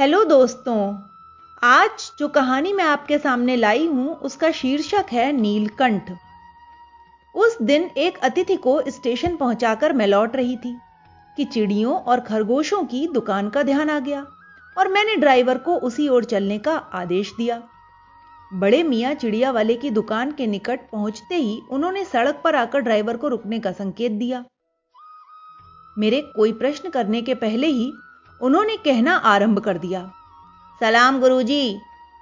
Hello दोस्तों, आज जो कहानी मैं आपके सामने लाई हूं उसका शीर्षक है नीलकंठ। उस दिन एक अतिथि को स्टेशन पहुंचाकर मैं लौट रही थी कि चिड़ियों और खरगोशों की दुकान का ध्यान आ गया और मैंने ड्राइवर को उसी ओर चलने का आदेश दिया। बड़े मियाँ चिड़िया वाले की दुकान के निकट पहुंचते ही उन्होंने सड़क पर आकर ड्राइवर को रुकने का संकेत दिया। मेरे कोई प्रश्न करने के पहले ही उन्होंने कहना आरंभ कर दिया, सलाम गुरुजी,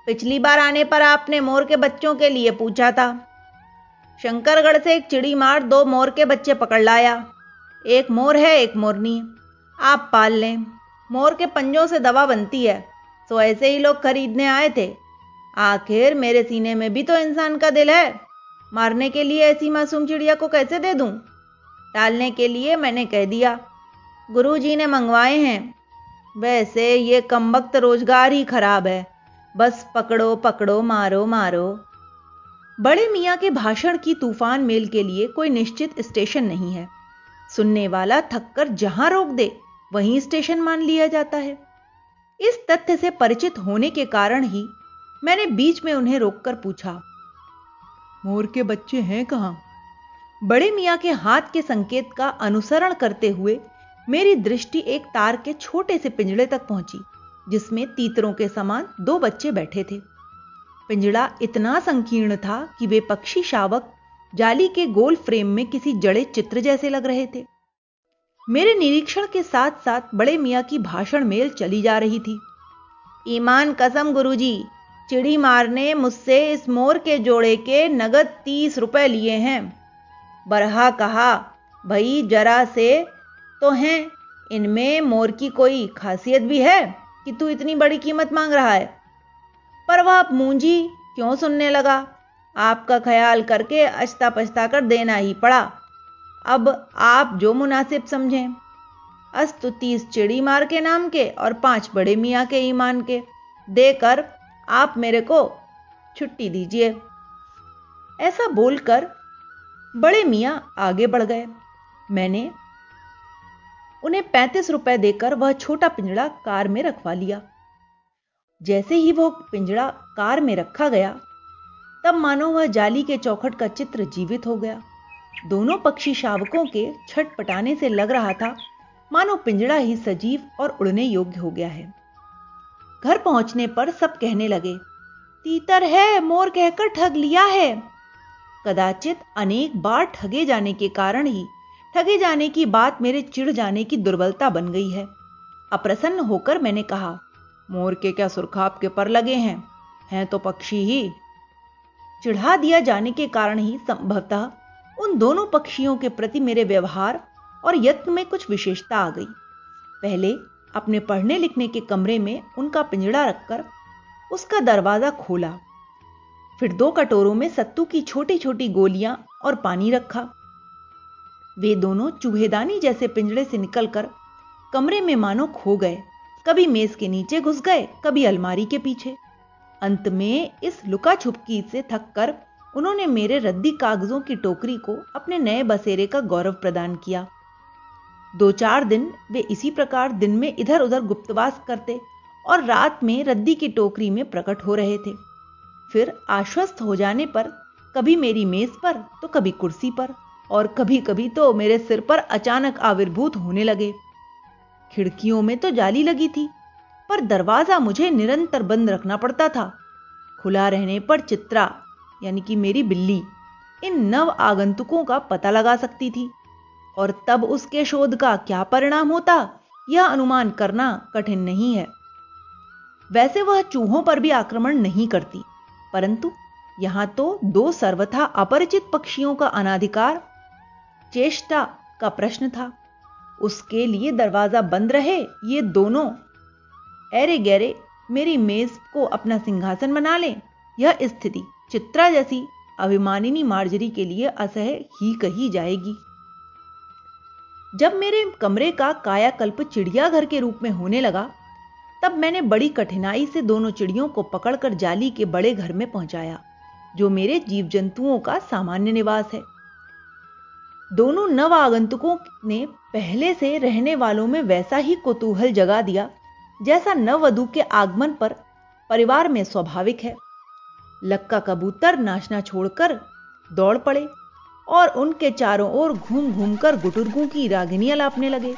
पिछली बार आने पर आपने मोर के बच्चों के लिए पूछा था। शंकरगढ़ से एक चिड़ी मार 2 मोर के बच्चे पकड़ लाया। एक मोर है, एक मोरनी, आप पाल लें। मोर के पंजों से दवा बनती है, तो ऐसे ही लोग खरीदने आए थे। आखिर मेरे सीने में भी तो इंसान का दिल है, मारने के लिए ऐसी मासूम चिड़िया को कैसे दे दूं? टालने के लिए मैंने कह दिया, गुरुजी ने मंगवाए हैं। वैसे ये कमबख्त रोजगार ही खराब है, बस पकड़ो पकड़ो, मारो मारो। बड़े मियाँ के भाषण की तूफान मेल के लिए कोई निश्चित स्टेशन नहीं है। सुनने वाला थककर जहां रोक दे वहीं स्टेशन मान लिया जाता है। इस तथ्य से परिचित होने के कारण ही मैंने बीच में उन्हें रोककर पूछा, मोर के बच्चे हैं कहाँ? बड़े मियाँ के हाथ के संकेत का अनुसरण करते हुए मेरी दृष्टि एक तार के छोटे से पिंजड़े तक पहुंची जिसमें तीतरों के समान 2 बच्चे बैठे थे। पिंजड़ा इतना संकीर्ण था कि वे पक्षी शावक जाली के गोल फ्रेम में किसी जड़े चित्र जैसे लग रहे थे। मेरे निरीक्षण के साथ साथ बड़े मियाँ की भाषण मेल चली जा रही थी। ईमान कसम गुरुजी, चिड़ी मारने मुझसे इस मोर के जोड़े के नगद 30 रुपए लिए हैं। बरहा कहा, भई जरा से तो हैं, इनमें मोर की कोई खासियत भी है कि तू इतनी बड़ी कीमत मांग रहा है? पर वह आप मूंजी क्यों सुनने लगा, आपका ख्याल करके अछता पछता कर देना ही पड़ा। अब आप जो मुनासिब समझें। अस्तु 30 चिड़ी मार के नाम के और 5 बड़े मियाँ के ईमान के देकर आप मेरे को छुट्टी दीजिए। ऐसा बोलकर बड़े मियाँ आगे बढ़ गए। मैंने उन्हें 35 रुपए देकर वह छोटा पिंजड़ा कार में रखवा लिया। जैसे ही वो पिंजड़ा कार में रखा गया तब मानो वह जाली के चौखट का चित्र जीवित हो गया। दोनों पक्षी शावकों के छटपटाने से लग रहा था मानो पिंजड़ा ही सजीव और उड़ने योग्य हो गया है। घर पहुंचने पर सब कहने लगे, तीतर है, मोर कहकर ठग लिया है। कदाचित अनेक बार ठगे जाने के कारण ही ठगे जाने की बात मेरे चिढ़ जाने की दुर्बलता बन गई है। अप्रसन्न होकर मैंने कहा, मोर के क्या सुरखाब के पर लगे हैं तो पक्षी ही। चिढ़ा दिया जाने के कारण ही संभवतः उन दोनों पक्षियों के प्रति मेरे व्यवहार और यत्न में कुछ विशेषता आ गई। पहले अपने पढ़ने लिखने के कमरे में उनका पिंजड़ा रखकर उसका दरवाजा खोला, फिर 2 कटोरों में सत्तू की छोटी छोटी गोलियां और पानी रखा। वे दोनों चूहेदानी जैसे पिंजड़े से निकलकर कमरे में मानो खो गए, कभी मेज के नीचे घुस गए, कभी अलमारी के पीछे। अंत में इस लुका छुपकी से थककर उन्होंने मेरे रद्दी कागजों की टोकरी को अपने नए बसेरे का गौरव प्रदान किया। 2-4 दिन वे इसी प्रकार दिन में इधर उधर गुप्तवास करते और रात में रद्दी की टोकरी में प्रकट हो रहे थे। फिर आश्वस्त हो जाने पर कभी मेरी मेज पर तो कभी कुर्सी पर और कभी कभी तो मेरे सिर पर अचानक आविर्भूत होने लगे। खिड़कियों में तो जाली लगी थी पर दरवाजा मुझे निरंतर बंद रखना पड़ता था। खुला रहने पर चित्रा यानी कि मेरी बिल्ली इन नव आगंतुकों का पता लगा सकती थी और तब उसके शोध का क्या परिणाम होता यह अनुमान करना कठिन नहीं है। वैसे वह चूहों पर भी आक्रमण नहीं करती, परंतु यहां तो 2 सर्वथा अपरिचित पक्षियों का अनाधिकार चेष्टा का प्रश्न था। उसके लिए दरवाजा बंद रहे, ये दोनों ऐरे गैरे मेरी मेज को अपना सिंहासन बना लें, यह स्थिति चित्रा जैसी अभिमानिनी मार्जरी के लिए असह्य ही कही जाएगी। जब मेरे कमरे का कायाकल्प चिड़ियाघर के रूप में होने लगा तब मैंने बड़ी कठिनाई से दोनों चिड़ियों को पकड़कर जाली के बड़े घर में पहुंचाया जो मेरे जीव जंतुओं का सामान्य निवास है। दोनों नव आगंतुकों ने पहले से रहने वालों में वैसा ही कुतूहल जगा दिया जैसा नववधु के आगमन पर परिवार में स्वाभाविक है। लक्का कबूतर नाचना छोड़कर दौड़ पड़े और उनके चारों ओर घूम घूमकर गुटुरगू की रागिनियां लापने लगे।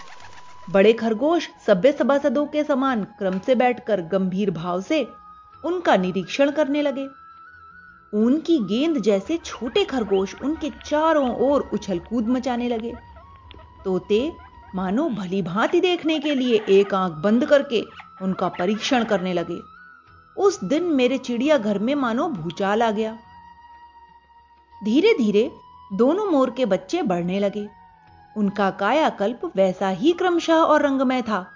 बड़े खरगोश सभ्य सभासदों के समान क्रम से बैठकर गंभीर भाव से उनका निरीक्षण करने लगे। ऊन की गेंद जैसे छोटे खरगोश उनके चारों ओर उछल कूद मचाने लगे। तोते मानो भली भांति देखने के लिए एक आंख बंद करके उनका परीक्षण करने लगे। उस दिन मेरे चिड़ियाघर में मानो भूचाल आ गया। धीरे धीरे दोनों मोर के बच्चे बढ़ने लगे। उनका कायाकल्प वैसा ही क्रमशः और रंगमय था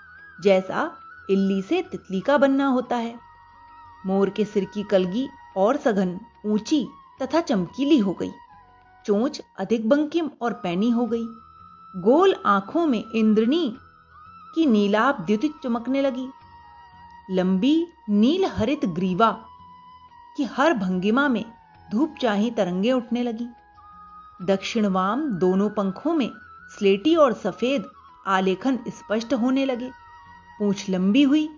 जैसा इल्ली से तितली का बनना होता है। मोर के सिर की कलगी और सघन, ऊंची तथा चमकीली हो गई। चोंच अधिक बंकिम और पैनी हो गई। गोल आंखों में इंद्रनी की नीलाभ द्युति चमकने लगी। लंबी नील हरित ग्रीवा की हर भंगिमा में धूप चाही तरंगे उठने लगी। दक्षिणवाम दोनों पंखों में स्लेटी और सफेद आलेखन स्पष्ट होने लगे। पूंछ लंबी हुई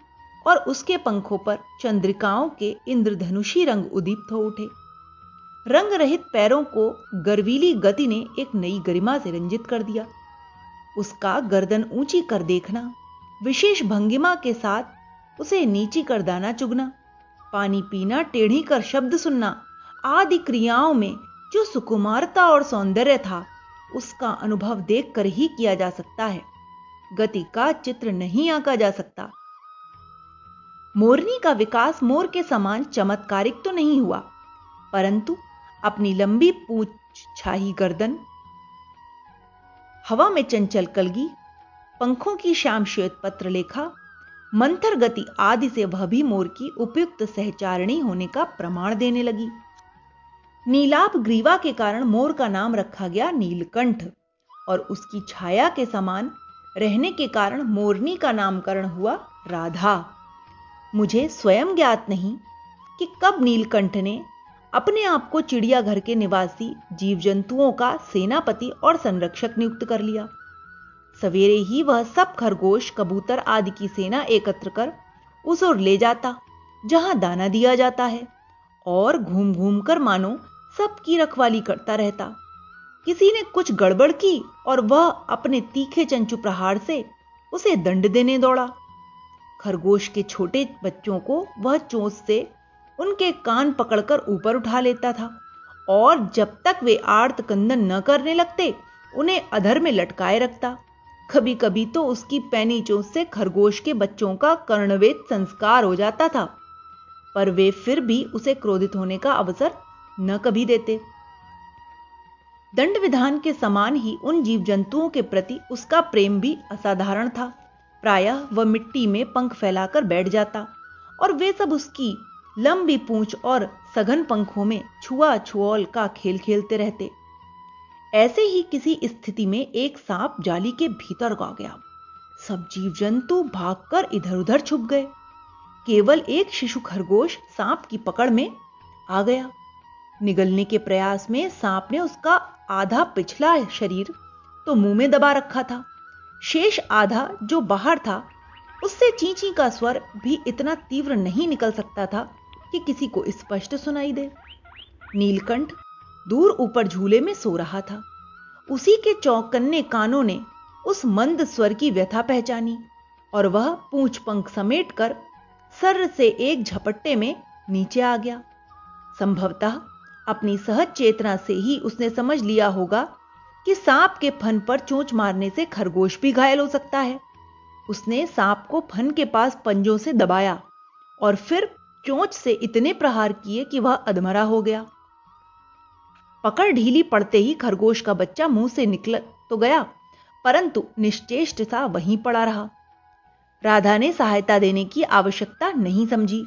और उसके पंखों पर चंद्रिकाओं के इंद्रधनुषी रंग उदीप्त हो उठे। रंग रहित पैरों को गर्वीली गति ने एक नई गरिमा से रंजित कर दिया। उसका गर्दन ऊंची कर देखना, विशेष भंगिमा के साथ उसे नीची कर दाना चुगना, पानी पीना, टेढ़ी कर शब्द सुनना आदि क्रियाओं में जो सुकुमारता और सौंदर्य था उसका अनुभव देखकर ही किया जा सकता है। गति का चित्र नहीं आंका जा सकता। मोरनी का विकास मोर के समान चमत्कारिक तो नहीं हुआ, परंतु अपनी लंबी पूंछ, छाही गर्दन, हवा में चंचल कलगी, पंखों की श्याम श्वेत पत्र लेखा, मंथर गति आदि से वह भी मोर की उपयुक्त सहचारिणी होने का प्रमाण देने लगी। नीलाभ ग्रीवा के कारण मोर का नाम रखा गया नीलकंठ और उसकी छाया के समान रहने के कारण मोरनी का नामकरण हुआ राधा। मुझे स्वयं ज्ञात नहीं कि कब नीलकंठ ने अपने आप को चिड़ियाघर के निवासी जीव जंतुओं का सेनापति और संरक्षक नियुक्त कर लिया। सवेरे ही वह सब खरगोश, कबूतर आदि की सेना एकत्र कर उस ओर ले जाता जहां दाना दिया जाता है और घूम घूम कर मानो सबकी रखवाली करता रहता। किसी ने कुछ गड़बड़ की और वह अपने तीखे चंचू प्रहार से उसे दंड देने दौड़ा। खरगोश के छोटे बच्चों को वह चोंच से उनके कान पकड़कर ऊपर उठा लेता था और जब तक वे आर्त कंदन न करने लगते उन्हें अधर में लटकाए रखता। कभी कभी तो उसकी पैनी चोंच से खरगोश के बच्चों का कर्णवेध संस्कार हो जाता था, पर वे फिर भी उसे क्रोधित होने का अवसर न कभी देते। दंड विधान के समान ही उन जीव जंतुओं के प्रति उसका प्रेम भी असाधारण था। प्रायः वह मिट्टी में पंख फैलाकर बैठ जाता और वे सब उसकी लंबी पूंछ और सघन पंखों में छुआ छुआल का खेल खेलते रहते। ऐसे ही किसी स्थिति में एक सांप जाली के भीतर आ गया। सब जीव जंतु भागकर इधर उधर छुप गए। केवल एक शिशु खरगोश सांप की पकड़ में आ गया। निगलने के प्रयास में सांप ने उसका आधा पिछला शरीर तो मुंह में दबा रखा था, शेष आधा जो बाहर था उससे चींची का स्वर भी इतना तीव्र नहीं निकल सकता था कि किसी को स्पष्ट सुनाई दे। नीलकंठ दूर ऊपर झूले में सो रहा था। उसी के चौकन्ने कानों ने उस मंद स्वर की व्यथा पहचानी और वह पूंछ पंख समेट कर सर से एक झपट्टे में नीचे आ गया। संभवतः अपनी सहज चेतना से ही उसने समझ लिया होगा कि सांप के फन पर चोंच मारने से खरगोश भी घायल हो सकता है। उसने सांप को फन के पास पंजों से दबाया और फिर चोंच से इतने प्रहार किए कि वह अधमरा हो गया। पकड़ ढीली पड़ते ही खरगोश का बच्चा मुंह से निकल तो गया, परंतु निश्चेष्ट सा वहीं पड़ा रहा। राधा ने सहायता देने की आवश्यकता नहीं समझी,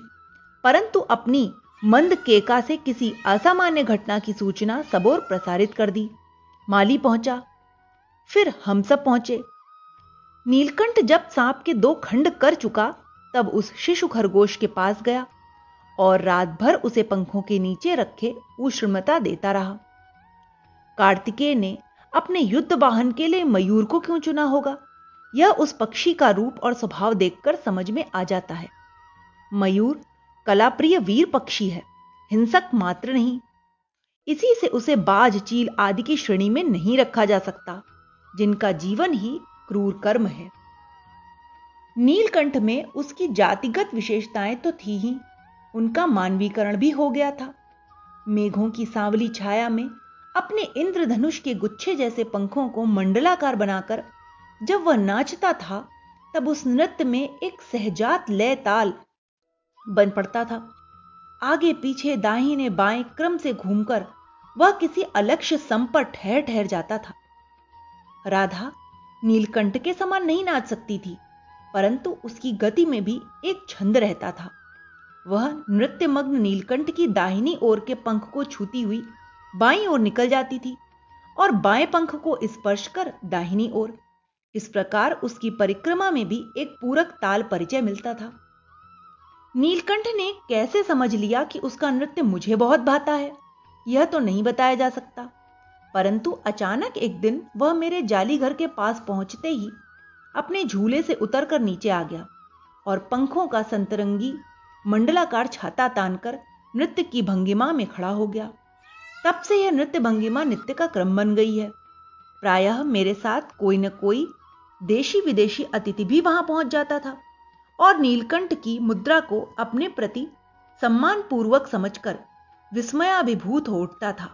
परंतु अपनी मंद केका से किसी असामान्य घटना की सूचना सबोर प्रसारित कर दी। माली पहुंचा, फिर हम सब पहुंचे। नीलकंठ जब सांप के दो खंड कर चुका तब उस शिशु खरगोश के पास गया और रात भर उसे पंखों के नीचे रखे उष्णता देता रहा। कार्तिकेय ने अपने युद्ध वाहन के लिए मयूर को क्यों चुना होगा? यह उस पक्षी का रूप और स्वभाव देखकर समझ में आ जाता है। मयूर कलाप्रिय वीर पक्षी है, हिंसक मात्र नहीं। इसी से उसे बाज, चील आदि की श्रेणी में नहीं रखा जा सकता, जिनका जीवन ही क्रूर कर्म है। नीलकंठ में उसकी जातिगत विशेषताएं तो थी ही, उनका मानवीकरण भी हो गया था। मेघों की सांवली छाया में अपने इंद्रधनुष के गुच्छे जैसे पंखों को मंडलाकार बनाकर जब वह नाचता था, तब उस नृत्य में एक सहजात लय ताल बन पड़ता था। आगे पीछे दाहिने बाएं क्रम से घूमकर वह किसी अलक्ष्य सम पर ठहर ठहर जाता था। राधा नीलकंठ के समान नहीं नाच सकती थी, परंतु उसकी गति में भी एक छंद रहता था। वह नृत्यमग्न नीलकंठ की दाहिनी ओर के पंख को छूती हुई बाईं ओर निकल जाती थी और बाएं पंख को स्पर्श कर दाहिनी ओर। इस प्रकार उसकी परिक्रमा में भी एक पूरक ताल परिचय मिलता था। नीलकंठ ने कैसे समझ लिया कि उसका नृत्य मुझे बहुत भाता है, यह तो नहीं बताया जा सकता, परंतु अचानक एक दिन वह मेरे जाली घर के पास पहुंचते ही अपने झूले से उतरकर नीचे आ गया और पंखों का संतरंगी मंडलाकार छाता तानकर नृत्य की भंगिमा में खड़ा हो गया। तब से यह नृत्य भंगिमा नित्य का क्रम बन गई है। प्रायः मेरे साथ कोई न कोई देशी विदेशी अतिथि भी वहां पहुंच जाता था और नीलकंठ की मुद्रा को अपने प्रति सम्मान पूर्वक समझकर विस्मयाभिभूत हो उठता था।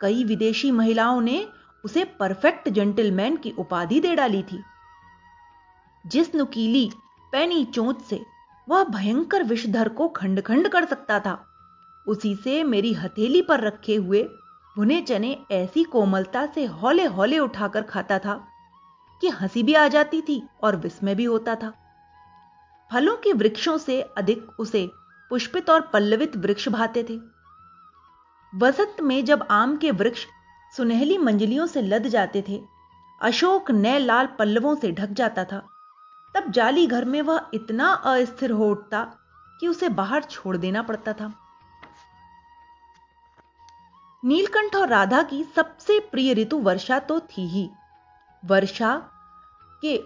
कई विदेशी महिलाओं ने उसे परफेक्ट जेंटलमैन की उपाधि दे डाली थी। जिस नुकीली पैनी चोंच से वह भयंकर विषधर को खंड खंड कर सकता था, उसी से मेरी हथेली पर रखे हुए भुने चने ऐसी कोमलता से हौले हौले उठाकर खाता था कि हंसी भी आ जाती थी और विस्मय भी होता था। फलों के वृक्षों से अधिक उसे पुष्पित और पल्लवित वृक्ष भाते थे। वसंत में जब आम के वृक्ष सुनहली मंजलियों से लद जाते थे, अशोक नए लाल पल्लवों से ढक जाता था, तब जाली घर में वह इतना अस्थिर हो उठता कि उसे बाहर छोड़ देना पड़ता था। नीलकंठ और राधा की सबसे प्रिय ऋतु वर्षा तो थी ही। वर्षा के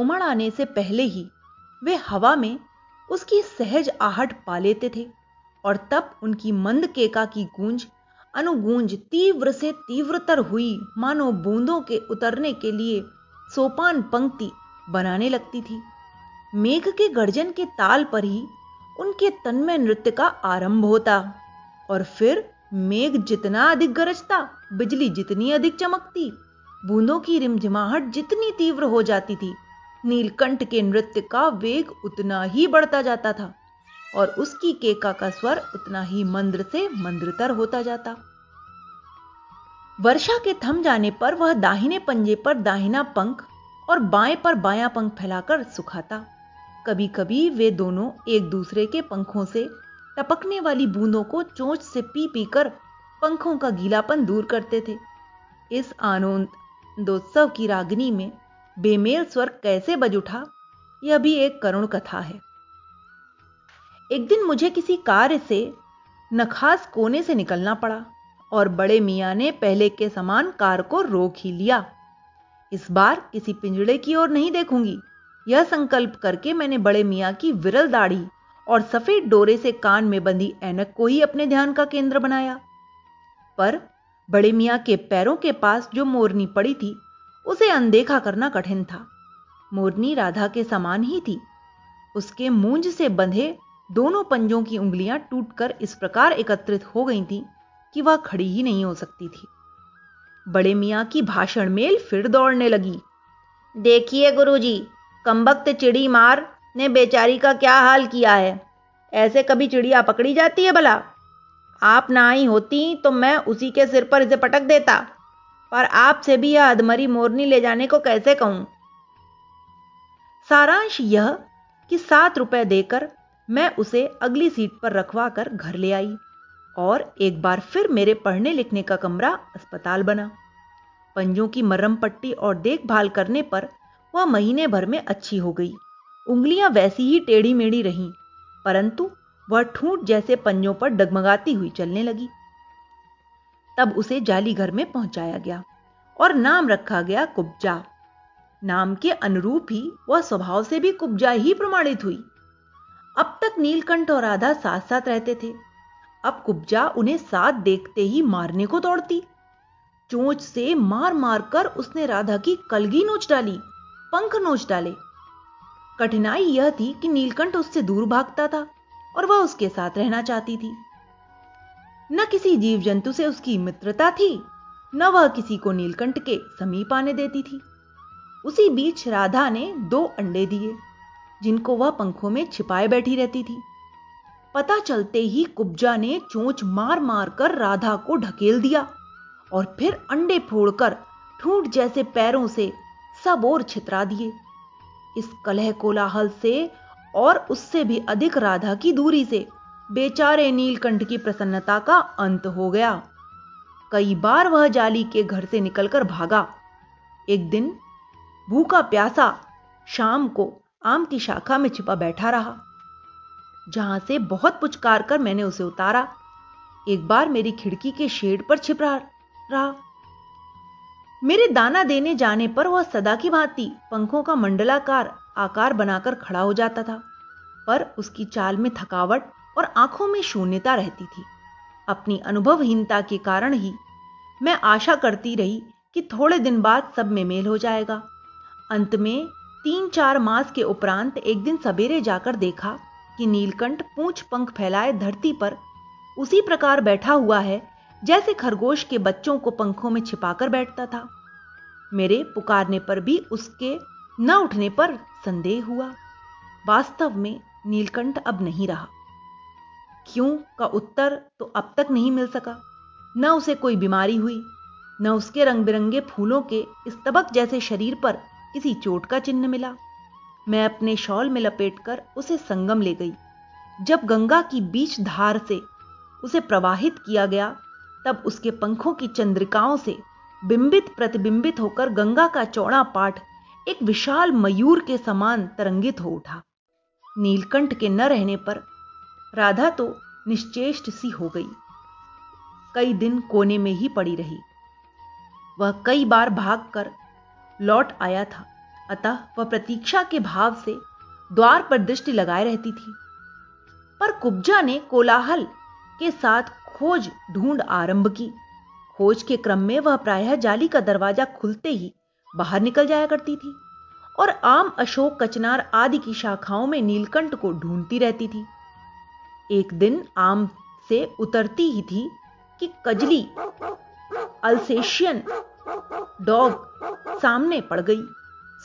उमड़ आने से पहले ही वे हवा में उसकी सहज आहट पा लेते थे और तब उनकी मंद केका की गूंज अनुगूंज तीव्र से तीव्रतर हुई, मानो बूंदों के उतरने के लिए सोपान पंक्ति बनाने लगती थी। मेघ के गर्जन के ताल पर ही उनके तन्मय नृत्य का आरंभ होता और फिर मेघ जितना अधिक गरजता, बिजली जितनी अधिक चमकती, बूंदों की रिमझिमाहट जितनी तीव्र हो जाती थी, नीलकंठ के नृत्य का वेग उतना ही बढ़ता जाता था और उसकी केका का स्वर उतना ही मंद्र से मंद्रतर होता जाता। वर्षा के थम जाने पर वह दाहिने पंजे पर दाहिना पंख और बाएं पर बायां पंख फैलाकर सुखाता। कभी कभी वे दोनों एक दूसरे के पंखों से टपकने वाली बूंदों को चोंच से पी पी कर पंखों का गीलापन दूर करते थे। इस आनंदोत्सव की रागनी में बेमेल स्वर कैसे बज उठा, यह भी एक करुण कथा है। एक दिन मुझे किसी कार्य से नखास कोने से निकलना पड़ा और बड़े मियाँ ने पहले के समान कार को रोक ही लिया। इस बार किसी पिंजड़े की ओर नहीं देखूंगी, यह संकल्प करके मैंने बड़े मियाँ की विरल दाढ़ी और सफेद डोरे से कान में बंधी ऐनक को ही अपने ध्यान का केंद्र बनाया। पर बड़े मियाँ के पैरों के पास जो मोरनी पड़ी थी, उसे अनदेखा करना कठिन था। मोरनी राधा के समान ही थी। उसके मूंज से बंधे दोनों पंजों की उंगलियां टूटकर इस प्रकार एकत्रित हो गई थी कि वह खड़ी ही नहीं हो सकती थी। बड़े मियाँ की भाषण मेल फिर दौड़ने लगी। देखिए गुरुजी, कमबख्त चिड़ी मार ने बेचारी का क्या हाल किया है। ऐसे कभी चिड़िया पकड़ी जाती है भला? आप ना आई होती तो मैं उसी के सिर पर इसे पटक देता, पर आपसे भी यह अधमरी मोरनी ले जाने को कैसे कहूं। सारांश यह कि 7 रुपए देकर मैं उसे अगली सीट पर रखवा कर घर ले आई और एक बार फिर मेरे पढ़ने लिखने का कमरा अस्पताल बना। पंजों की मरहम पट्टी और देखभाल करने पर वह महीने भर में अच्छी हो गई। उंगलियां वैसी ही टेढ़ी मेढ़ी रहीं, परंतु वह ठूंठ जैसे पंजों पर डगमगाती हुई चलने लगी। तब उसे जाली घर में पहुंचाया गया और नाम रखा गया कुब्जा। नाम के अनुरूप ही वह स्वभाव से भी कुब्जा ही प्रमाणित हुई। अब तक नीलकंठ और राधा साथ साथ रहते थे, अब कुब्जा उन्हें साथ देखते ही मारने को दौड़ती। चोंच से मार मार कर उसने राधा की कलगी नोच डाली, पंख नोच डाले। कठिनाई यह थी कि नीलकंठ उससे दूर भागता था और वह उसके साथ रहना चाहती थी। न किसी जीव जंतु से उसकी मित्रता थी, न वह किसी को नीलकंठ के समीप आने देती थी। उसी बीच राधा ने 2 अंडे दिए, जिनको वह पंखों में छिपाए बैठी रहती थी। पता चलते ही कुब्जा ने चोंच मार मार कर राधा को ढकेल दिया और फिर अंडे फोड़कर ठूंठ जैसे पैरों से सब ओर छितरा दिए। इस कलह कोलाहल से और उससे भी अधिक राधा की दूरी से बेचारे नीलकंठ की प्रसन्नता का अंत हो गया। कई बार वह जाली के घर से निकलकर भागा। एक दिन भूखा प्यासा शाम को आम की शाखा में छिपा बैठा रहा, जहां से बहुत पुचकार कर मैंने उसे उतारा। एक बार मेरी खिड़की के शेड पर छिप रहा। मेरे दाना देने जाने पर वह सदा की भांति पंखों का मंडलाकार आकार बनाकर खड़ा हो जाता था, पर उसकी चाल में थकावट और आंखों में शून्यता रहती थी। अपनी अनुभवहीनता के कारण ही मैं आशा करती रही कि थोड़े दिन बाद सब में मेल हो जाएगा। अंत में 3-4 मास के उपरांत एक दिन सवेरे जाकर देखा कि नीलकंठ पूंछ पंख फैलाए धरती पर उसी प्रकार बैठा हुआ है जैसे खरगोश के बच्चों को पंखों में छिपाकर बैठता था। मेरे पुकारने पर भी उसके न उठने पर संदेह हुआ। वास्तव में नीलकंठ अब नहीं रहा। क्यों का उत्तर तो अब तक नहीं मिल सका। न उसे कोई बीमारी हुई, न उसके रंग बिरंगे फूलों के स्तबक जैसे शरीर पर किसी चोट का चिन्ह मिला। मैं अपने शॉल में लपेटकर उसे संगम ले गई। जब गंगा की बीच धार से उसे प्रवाहित किया गया, तब उसके पंखों की चंद्रिकाओं से बिंबित प्रतिबिंबित होकर गंगा का चौड़ा पाट एक विशाल मयूर के समान तरंगित हो उठा। नीलकंठ के न रहने पर राधा तो निश्चेष्ट सी हो गई। कई दिन कोने में ही पड़ी रही। वह कई बार भागकर लौट आया था, अतः वह प्रतीक्षा के भाव से द्वार पर दृष्टि लगाए रहती थी। पर कुब्जा ने कोलाहल के साथ खोज ढूंढ आरंभ की। खोज के क्रम में वह प्रायः जाली का दरवाजा खुलते ही बाहर निकल जाया करती थी और आम, अशोक, कचनार आदि की शाखाओं में नीलकंठ को ढूंढती रहती थी। एक दिन आम से उतरती ही थी कि कजली अल्सेशियन डॉग सामने पड़ गई।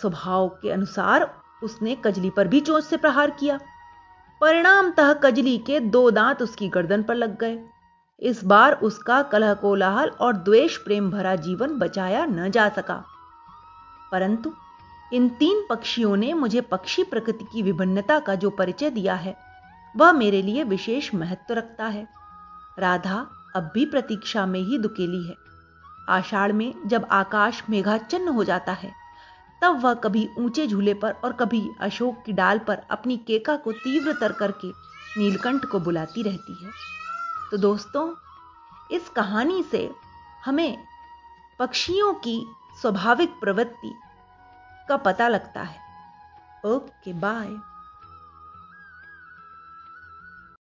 स्वभाव के अनुसार उसने कजली पर भी चोंच से प्रहार किया। परिणामतः कजली के 2 दांत उसकी गर्दन पर लग गए। इस बार उसका कलह कोलाहल और द्वेष प्रेम भरा जीवन बचाया न जा सका। परंतु इन 3 पक्षियों ने मुझे पक्षी प्रकृति की विभिन्नता का जो परिचय दिया है, वह मेरे लिए विशेष महत्व रखता है। राधा अब भी प्रतीक्षा में ही दुकेली है। आषाढ़ में जब आकाश मेघाच्छन्न हो जाता है, तब वह कभी ऊंचे झूले पर और कभी अशोक की डाल पर अपनी केका को तीव्रतर करके नीलकंठ को बुलाती रहती है। तो दोस्तों, इस कहानी से हमें पक्षियों की स्वाभाविक प्रवृत्ति का पता लगता है। Okay, bye.